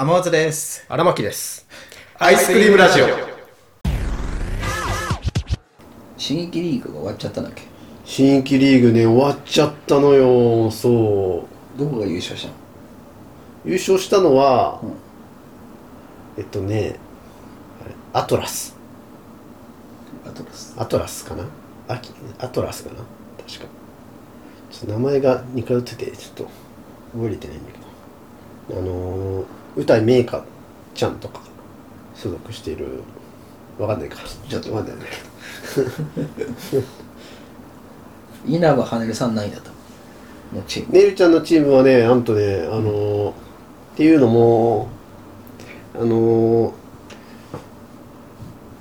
天松です。荒牧です。アイスクリームラジオ。新一リーグが終わっちゃったんだっけ。新一リーグね、終わっちゃったのよ。そう。どこが優勝したの？優勝したのは、アトラスかな確か。ちょっと名前が似通っててちょっと覚えてないんだけど、宇多井明花ちゃんとか所属している、わかんないけど稲葉はねるさん何位だったのチーム？ねるちゃんのチームはね、なんとね、っていうのも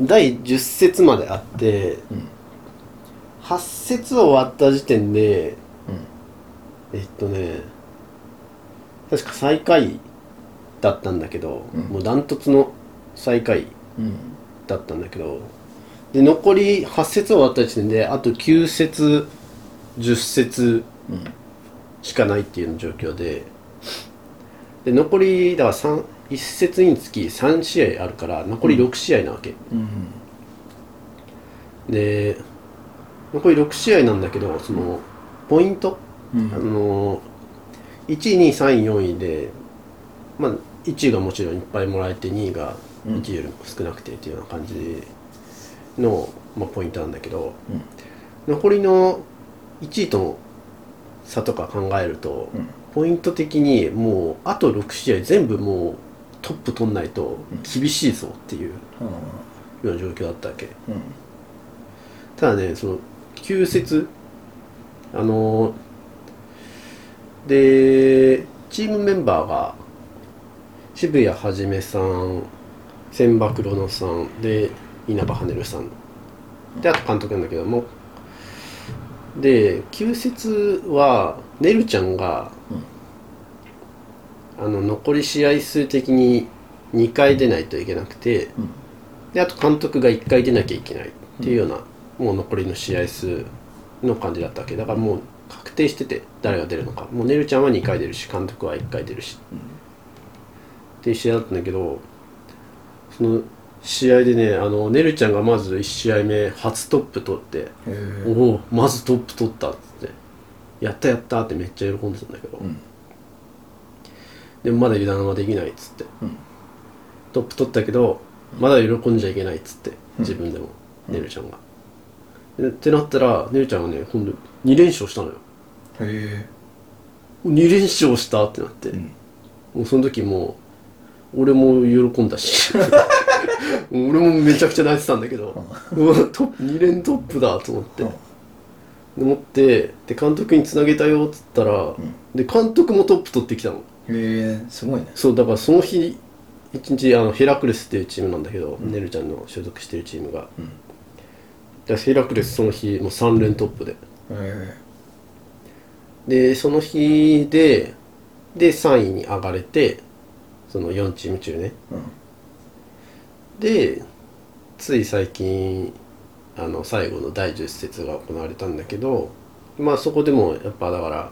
第10節まであって、8節終わった時点で、確か最下位だったんだけど、もうダントツの最下位だったんだけど、で残り8節終わった時点であと9節10節しかないっていう状況で、で残りだから1節につき3試合あるから残り6試合なわけ、で残り6試合なんだけど、そのポイント、1位2位3位4位で、まあ、1位がもちろんいっぱいもらえて2位が1位よりも少なくてっていうような感じの、ポイントなんだけど、残りの1位との差とか考えると、ポイント的にもうあと6試合全部もうトップ取んないと厳しいぞっていうような状況だったわけ、ただね、その9節でチームメンバーが渋谷はじめさん、千葉黒野さんで稲葉はねるさんで、あと監督なんだけども、で9節はねるちゃんが、残り試合数的に2回出ないといけなくて、であと監督が1回出なきゃいけないっていうような、もう残りの試合数の感じだったわけだから、もう確定してて誰が出るのか、もうねるちゃんは2回出るし監督は1回出るし、っていう試合だったんだけど、その試合でね、ねるちゃんがまず1試合目初トップ取って、おおまずトップ取ったっつって、やったやったってめっちゃ喜んでたんだけど、でもまだ油断はできないっつって、トップ取ったけどまだ喜んじゃいけないっつって、自分でもねるちゃんが、ってなったら、ねるちゃんはね、今度2連勝したのよ。へえ。2連勝したってなって、もうその時もう俺も喜んだし俺もめちゃくちゃ泣いてたんだけど2連トップだと思ってで監督につなげたよっつったら、で監督もトップ取ってきたの。へえ、すごいね。そうだから、その日一日ヘラクレスっていうチームなんだけど、ねるちゃんの所属してるチームが、ヘラクレスその日もう3連トップで、でその日で3位に上がれて、その4チーム中ね、でつい最近最後の第10節が行われたんだけど、まあそこでもやっぱだか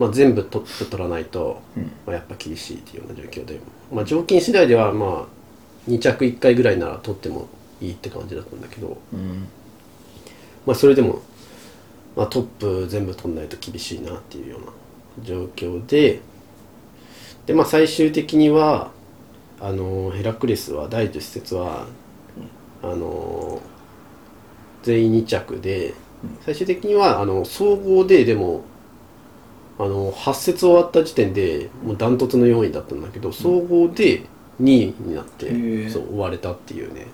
ら、全部トップ取らないと、やっぱ厳しいっていうような状況で、条件次第では2着1回ぐらいなら取ってもいいって感じだったんだけど、それでも、トップ全部取んないと厳しいなっていうような状況で、で最終的にはヘラクレスは第10節は、全員2着で、最終的には総合ででも8節終わった時点でもうダントツの4位だったんだけど、総合で2位になって、そう追われたっていうね。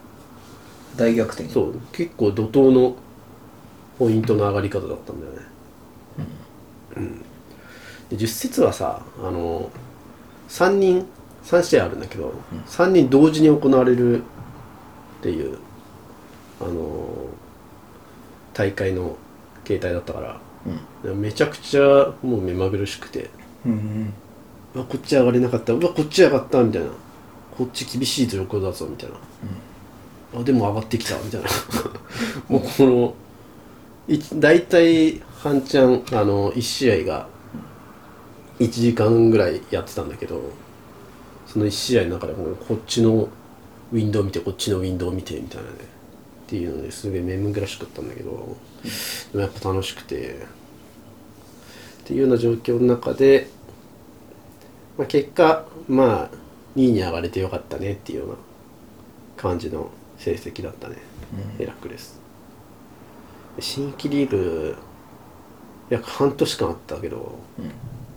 大逆転。そう、結構怒涛のポイントの上がり方だったんだよね。で10節はさ、3試合あるんだけど、3人同時に行われるっていう大会の形態だったから、めちゃくちゃもう目まぐるしくて、うわこっち上がれなかった、うわこっち上がったみたいな、こっち厳しい状況だぞみたいな、でも上がってきたみたいなもうこのだいたい半チャン1試合が1時間ぐらいやってたんだけど、その1試合の中でもこっちのウィンドウ見てこっちのウィンドウ見てみたいなねっていうのですごい目むらしかったんだけど、でもやっぱ楽しくてっていうような状況の中で、まあ、結果まあ2位に上がれてよかったねっていうような感じの成績だったね、ヘラクレス。新規リーグ約半年間あったけど、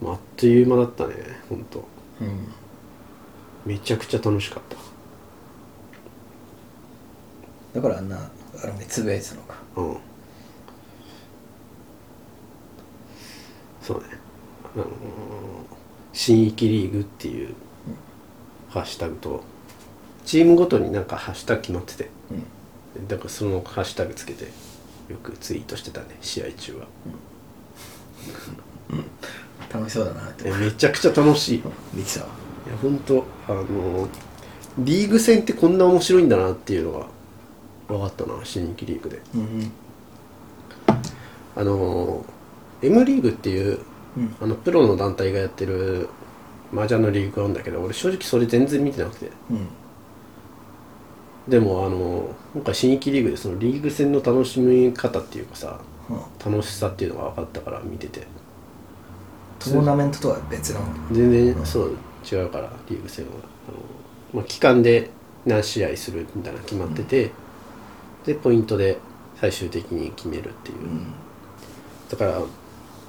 まあ、あっという間だったねほんと、めちゃくちゃ楽しかった。だからあんなあれつぶやいてたのか。うん、そうね、新域リーグっていうハッシュタグとチームごとになんかハッシュタグ決まってて、だからそのハッシュタグつけてよくツイートしてたね、試合中は。楽しそうだなって。めちゃくちゃ楽しい。見てたわ。いやほんとリーグ戦ってこんな面白いんだなっていうのが分かったな、新規リーグで。M リーグっていう、プロの団体がやってる麻雀のリーグがあるんだけど、俺正直それ全然見てなくて、でも今回新規リーグでそのリーグ戦の楽しみ方っていうかさ、楽しさっていうのが分かったから見てて。トーナメントとは別なの？全然、そう違うからリーグ戦は期間で何試合するみたいな決まってて、でポイントで最終的に決めるっていう、だから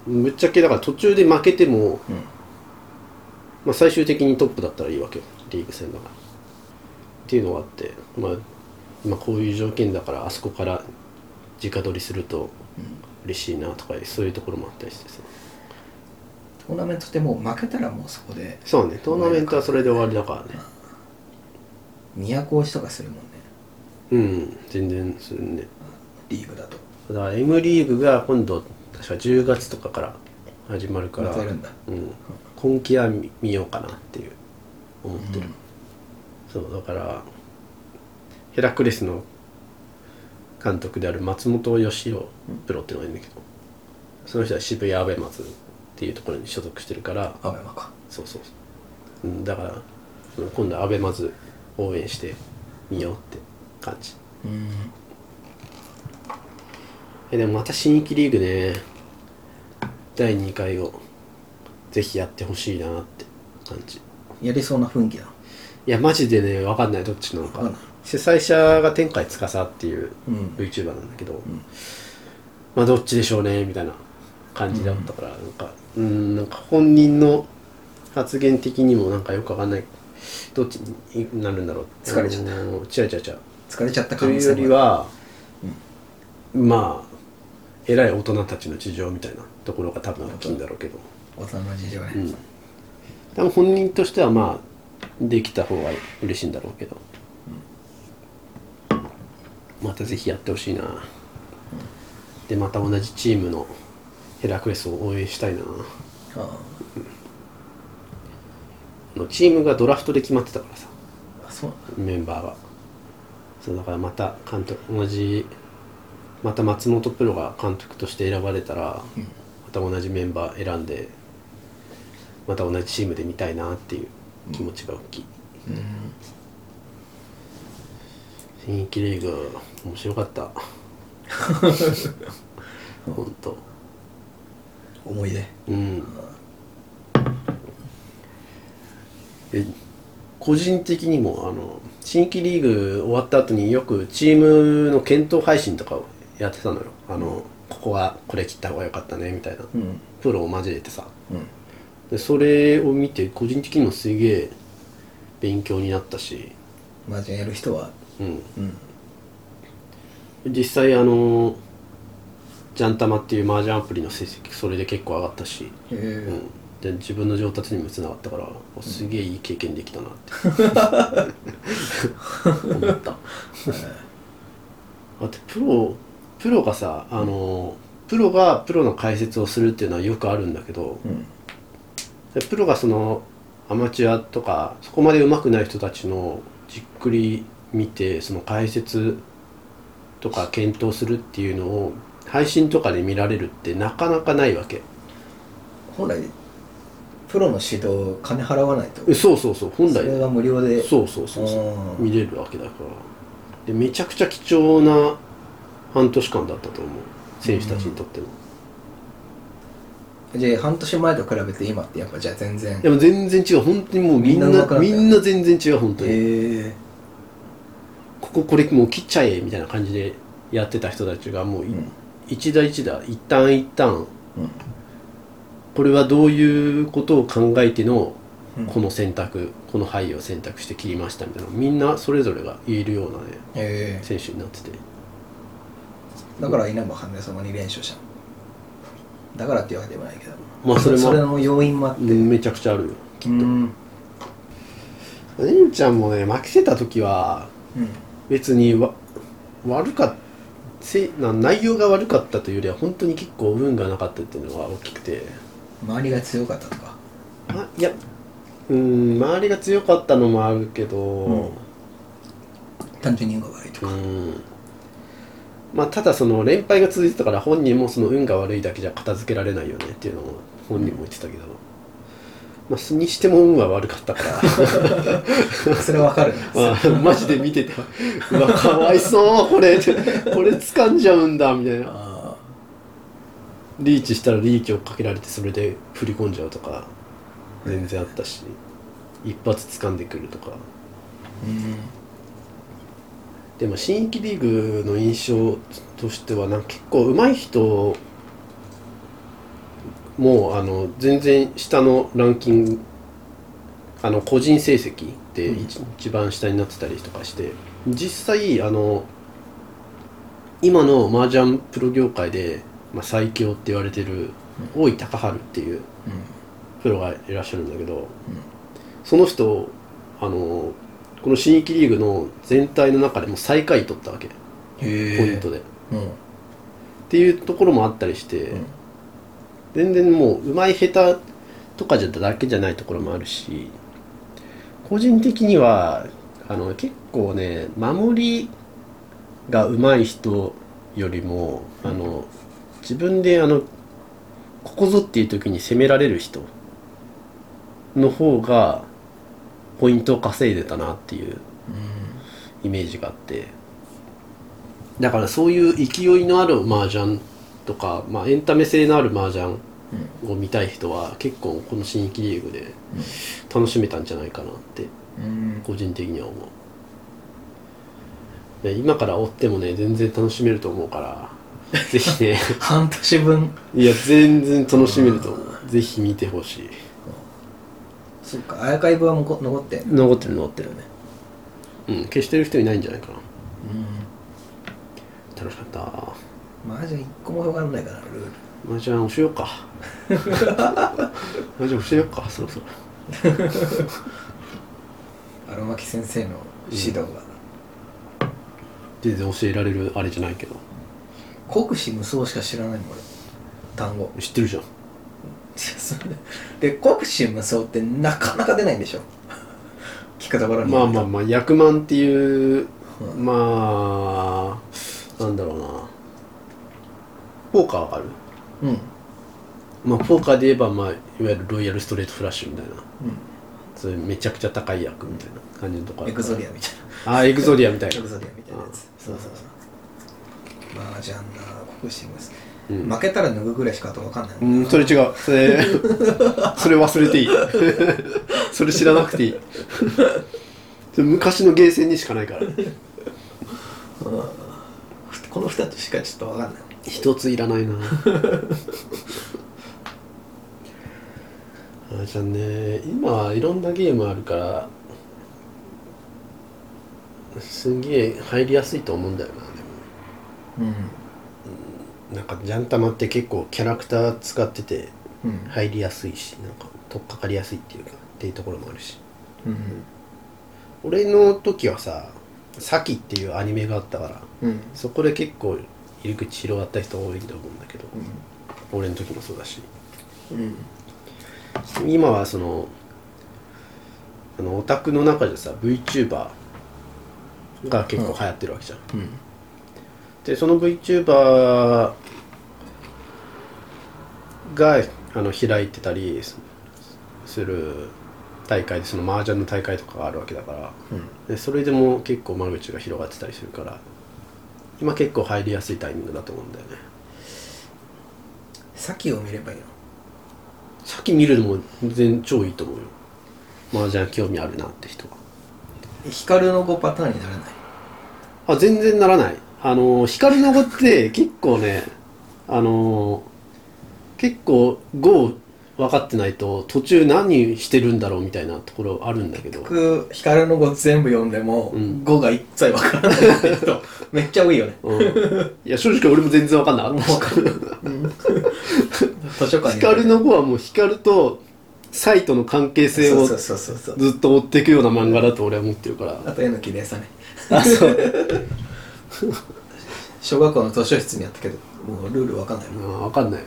ぶっちゃけだから途中で負けても、まあ、最終的にトップだったらいいわけよ、リーグ戦だからっていうのがあって、まあ、今こういう条件だからあそこから直取りすると嬉しいなとか、そういうところもあったりしてさ。トーナメントってもう負けたらもうそこで、そうね、トーナメントはそれで終わりだからね。都落ちとかするもんね。全然するね、リーグだと。だから M リーグが今度確か10月とかから始まるから、今季は見ようかなっていう思ってる。そうだからヘラクレスの監督である松本義雄プロってのがいるんだけど、その人は渋谷アベマズっていうところに所属してるから。アベマか。そうそうそう、だから今度はアベマズ応援してみようって感じ。でもまた新規リーグね、第2回をぜひやってほしいなって感じ。やりそうな雰囲気だ。いやマジでね、分かんないどっちなのか。主催者が天海司っていう VTuber なんだけど、まあどっちでしょうねみたいな感じだったから、なんか本人の発言的にもなんかよく分かんない、どっちになるんだろう。疲れちゃった。疲れちゃった感じというよりは、まあ偉い大人たちの事情みたいなところが多分大きいんだろうけど、大人の事情ね、多分本人としてはまあできた方が嬉しいんだろうけど、またぜひやってほしいな、でまた同じチームのヘラクレスを応援したいな。チームがドラフトで決まってたからさ、メンバーが。そうだからまた監督同じ、また松本プロが監督として選ばれたら、また同じメンバー選んでまた同じチームで見たいなっていう気持ちが大きい。新規リーグ面白かったほんと思い出。個人的にも新規リーグ終わった後によくチームの検討配信とかをやってたのよ。ここはこれ切った方が良かったねみたいな、プロを交えてさ、でそれを見て個人的にもすげえ勉強になったし、マージャンやる人は実際ジャンタマっていうマージャンアプリの成績それで結構上がったし、で自分の上達にもつながったから、すげえいい経験できたなって思ったあとプロがさ、プロがプロの解説をするっていうのはよくあるんだけど、プロがそのアマチュアとかそこまで上手くない人たちのじっくり見てその解説とか検討するっていうのを配信とかで見られるってなかなかないわけ。本来プロの指導金払わないと。そうそうそう、本来それは無料で、そうそうそうそう見れるわけだから。でめちゃくちゃ貴重な半年間だったと思う、選手たちにとっても。じゃあ半年前と比べて今ってやっぱじゃあ全然、でも全然違う、本当にもうみんな全然違う本当に。これもう切っちゃえみたいな感じでやってた人たちがもう、うん、一打一打一旦一旦、うん、これはどういうことを考えてのこの選択、うん、この範囲を選択して切りましたみたいな、みんなそれぞれが言えるようなね、選手になってて、だから稲葉半根様に連勝した。だからっていうわけでもないけど、まあ、それの要因もあって、めちゃくちゃあるよきっと。ねんちゃんもね負けてた時は、うん、別に内容が悪かったというよりは本当に結構運がなかったっていうのが大きくて、周りが強かったとか、いや、周りが強かったのもあるけど、うん、単純に運が悪いとか、まあ、ただその連敗が続いてたから本人もその運が悪いだけじゃ片付けられないよねっていうのも本人も言ってたけど、まあ、にしても運は悪かったからそれわかる、まあ、マジで見ててうわかわいそうこれ掴んじゃうんだみたいな、リーチしたらリーチをかけられてそれで振り込んじゃうとか全然あったし、一発掴んでくるとか、でも新規リーグの印象としてはなんか結構上手い人も全然下のランキング個人成績で一番下になってたりとかして、実際今の麻雀プロ業界で、まあ、最強って言われてる大井隆春っていうプロがいらっしゃるんだけど、その人この新規リーグの全体の中でも最下位取ったわけ、ポイントで、うん、っていうところもあったりして、うん、全然もう上手い下手とかだけじゃないところもあるし、個人的には結構ね守りが上手い人よりも、うん、自分でここぞっていう時に攻められる人の方がポイントを稼いでたなっていうイメージがあって、だからそういう勢いのある麻雀とか、まあ、エンタメ性のある麻雀を見たい人は結構この新規リーグで楽しめたんじゃないかなって個人的には思う。今から追ってもね全然楽しめると思うからぜひね半年分いや全然楽しめると思う、ぜひ見てほしい。そっか、アーカイブは残ってるよね。うん、消してる人いないんじゃないかな。うん、楽しかったー。麻雀一個も分からないからルール。麻雀教えようか。麻雀教えようか、そろそろ。荒牧先生の指導が、全然教えられるあれじゃないけど。国士無双しか知らないもん俺。単語。知ってるじゃん。で国士無双ってなかなか出ないんでしょ聞くところに。まあまあまあ役満っていう、うん、まあなんだろうな、ポーカーがある、うん、まあポーカーで言えば、まあ、いわゆるロイヤルストレートフラッシュみたいな、うん、それめちゃくちゃ高い役みたいな感じのところ、エクゾリアみたいな、あエクゾリアみたいなエクゾリアみたいなやつ、そうそうそう、まあじゃあな国士無双、うん、負けたら脱ぐぐらいしかと分かんないもんね、それ違う、それ忘れていいそれ知らなくていい昔のゲーセンにしかないから、ね、この2つしかちょっと分かんない、1ついらないなあじゃあね、今いろんなゲームあるからすげえ入りやすいと思うんだよな。でもうんなんかジャンタマって結構キャラクター使ってて入りやすいし、なんか取っかかりやすいっていうかっていうところもあるし、うん、俺の時はさ「サキ」っていうアニメがあったから、うん、そこで結構入り口広がった人多いと思うんだけど、うん、俺の時もそうだし、うん、今はそのオタクの中でさ VTuber が結構流行ってるわけじゃん。うんうん、でその VTuber が開いてたり、する大会で、その麻雀の大会とかがあるわけだから、うん、でそれでも結構間口が広がってたりするから今結構入りやすいタイミングだと思うんだよね。先を見ればいいの。先見るのも全然超いいと思うよ。麻雀興味あるなって人は。光の子パターンにならない？あ、全然ならない。光の子って結構ね、結構5分かってないと途中何してるんだろうみたいなところあるんだけど、結局光の5全部読んでも5が一切分からないって人めっちゃ多いよね、うん、いや正直俺も全然分かんなかった光の5はもう光とサイトの関係性をずっと追っていくような漫画だと俺は思ってるから。あと絵の綺麗さね。あ、そう小学校の図書室にあったけどもうルール分かんないもん。分かんないよ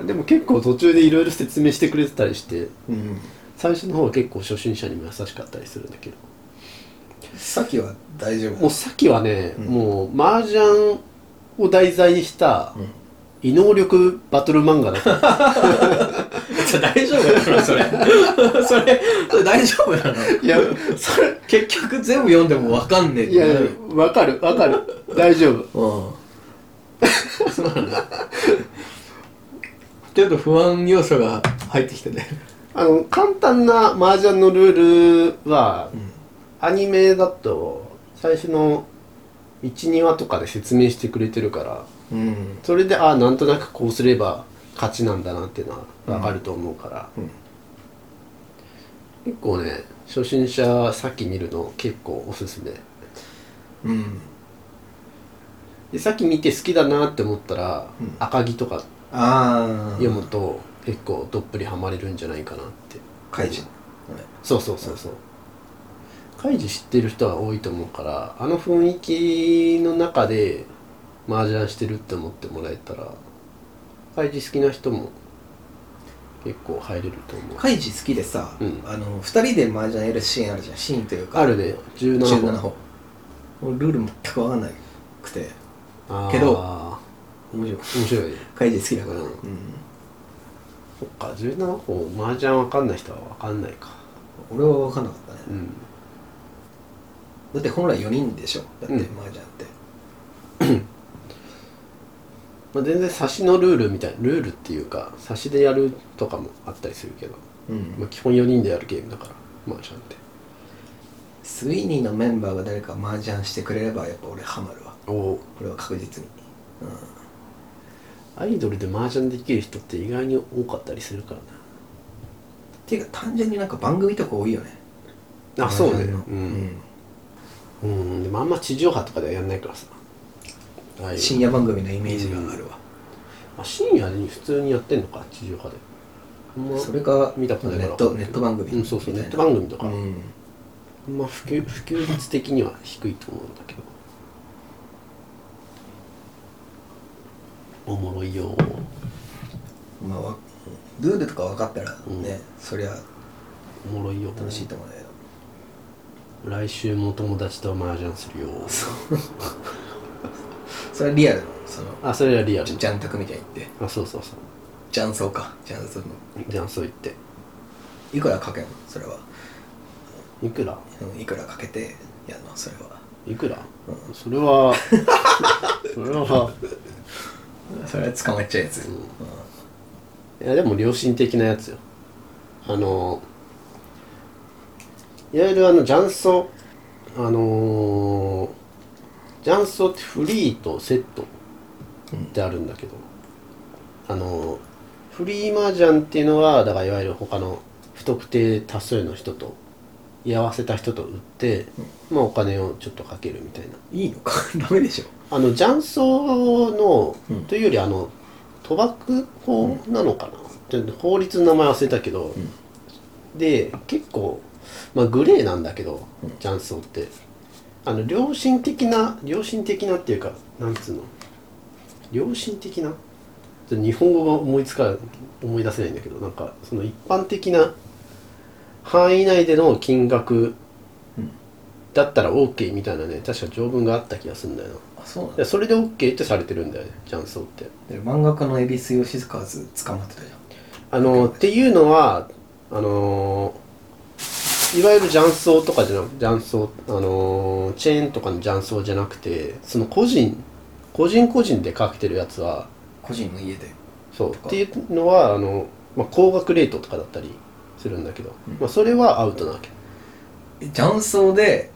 ね。でも結構途中でいろいろ説明してくれてたりして、うん、最初の方は結構初心者にも優しかったりするんだけど。さっきは大丈夫？もうさっきはね、うん、もう麻雀を題材にした異能力バトル漫画だった、うん、大丈夫なのそれそれ大丈夫なの？いやそれ結局全部読んでも分かんねえって。いや分かる分かる大丈夫、うん、そうなんだちょっと不安要素が入ってきてね。簡単な麻雀のルールは、うん、アニメだと最初の 1,2 話とかで説明してくれてるから、うん、それであなんとなくこうすれば勝ちなんだなっていうのは分かると思うから、うんうん、結構ね初心者さっき見るの結構おすすめ、うん、でさっき見て好きだなって思ったら、うん、赤木とか読むと結構どっぷりハマれるんじゃないかなって。カイジ、そうそうそうそう、カイジ知ってる人は多いと思うから、あの雰囲気の中で麻雀してるって思ってもらえたらカイジ好きな人も結構入れると思う。カイジ好きでさ、うん、2人で麻雀やるシーンあるじゃん。シーンというかあるね、17本。もうルール全く分かんなくてけど面白い。怪獣好きだから、うんうん、そっか、17個麻雀わかんない人はわかんないか。俺はわかんなかったね、うん、だって本来4人でしょだって、うん、麻雀ってまあ全然差しのルールみたいな、ルールっていうか差しでやるとかもあったりするけど、うんまあ、基本4人でやるゲームだから麻雀って。スウィーニーのメンバーが誰か麻雀してくれればやっぱ俺ハマるわ。これは確実に、うんアイドルで麻雀できる人って意外に多かったりするからな。ていうか単純になんか番組とか多いよね。あ、そうね。うん、うん、でもあんま地上波とかではやんないからさ、深夜番組のイメージがあるわ、うん、あ、深夜に普通にやってんのか地上波で、ま、それか見たことないからネット番組、うん、そうそうネット番組とか、うん、まあ普及率的には低いと思うんだけどおもろいよ。まあルールとか分かったらね、うん、そりゃおもろいよ、楽しいと思うね。来週も友達と麻雀するよ。それはリアルのその。あ、それはリアル。ジャンタクみたいに行って。あ、そうそうそう。ジャンソーか、ジャンソーの。ジャンソー行って。いくらかけんのそれは。いくら？いくらかけてやるのそれは。いくら？うん、それは。それは。それは捕まっちゃうやつ、うんうん、いやでも良心的なやつよ。いわゆる雀荘、雀荘ってフリーとセットってあるんだけど、うん、フリーマージャンっていうのはだからいわゆる他の不特定多数の人と居合わせた人と売って、うん、まあお金をちょっとかけるみたいな。いいのかダメでしょ。雀荘の、うん、というより賭博法なのかな、うん、ちょっと法律の名前忘れたけど、うん、で結構、まあ、グレーなんだけど雀荘、うん、って良心的なっていうかなんつうの良心的な日本語が思い出せないんだけどなんかその一般的な範囲内での金額だったら OK みたいなね確か条文があった気がするんだよな。あ、そうなんだ。それで OK ってされてるんだよね雀荘って。漫画家の恵比寿ヨシカズ捕まってたじゃん。っていうのはいわゆる雀荘とかじゃなくて、雀荘、チェーンとかの雀荘じゃなくて、その個人でかけてるやつは、個人の家でそうっていうのは高額レートとかだったりするんだけど、うん、まあ、それはアウトなわけ。雀荘で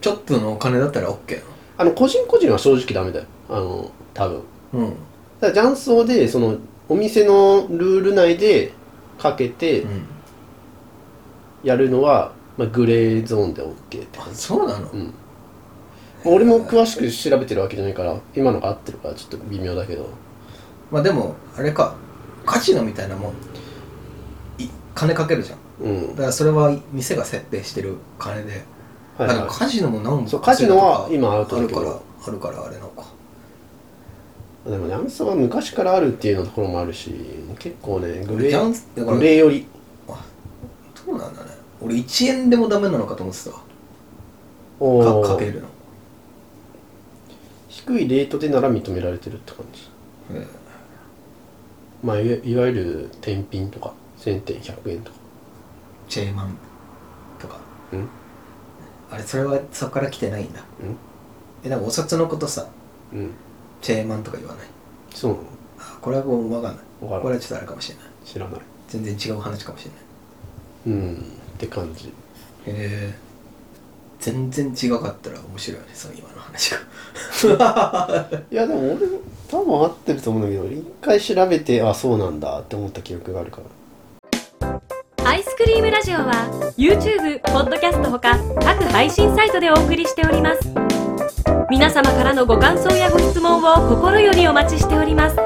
ちょっとのお金だったら OK なの？個人は正直ダメだよ、多分。うん、だから雀荘でそのお店のルール内でかけてやるのは、まあ、グレーゾーンで OK って。あ、そうなの？うん、俺も詳しく調べてるわけじゃないから今のが合ってるからちょっと微妙だけど、まあでもあれか、カジノみたいなもん金かけるじゃん、うん、だからそれは店が設定してる金で、はいはい、カジノも何もそう、カジノは今アウトだけどあるからあれなのか。でも雀荘は昔からあるっていうのところもあるし、結構ねグレーより。あ、そうなんだね。俺1円でもダメなのかと思ってたわ、かけるの。低いレートでなら認められてるって感じ。まあ、いわゆる天品とか1000点100円とかチェーマンとか、うん、あれ、それはそこから来てないんだ、うん、なんかお札のことさ、うん、チェーマンとか言わない？そうなの？これはもう分かんない。これはちょっとあれかもしれない、知らない、全然違う話かもしれない。うんって感じ。へえ、全然違かったら面白いよね、その今の話が。いやでも俺多分合ってると思うんだけど、俺一回調べて、あ、そうなんだって思った記憶があるから。アイスクリームラジオは YouTube、ポッドキャストほか各配信サイトでお送りしております。皆様からのご感想やご質問を心よりお待ちしております。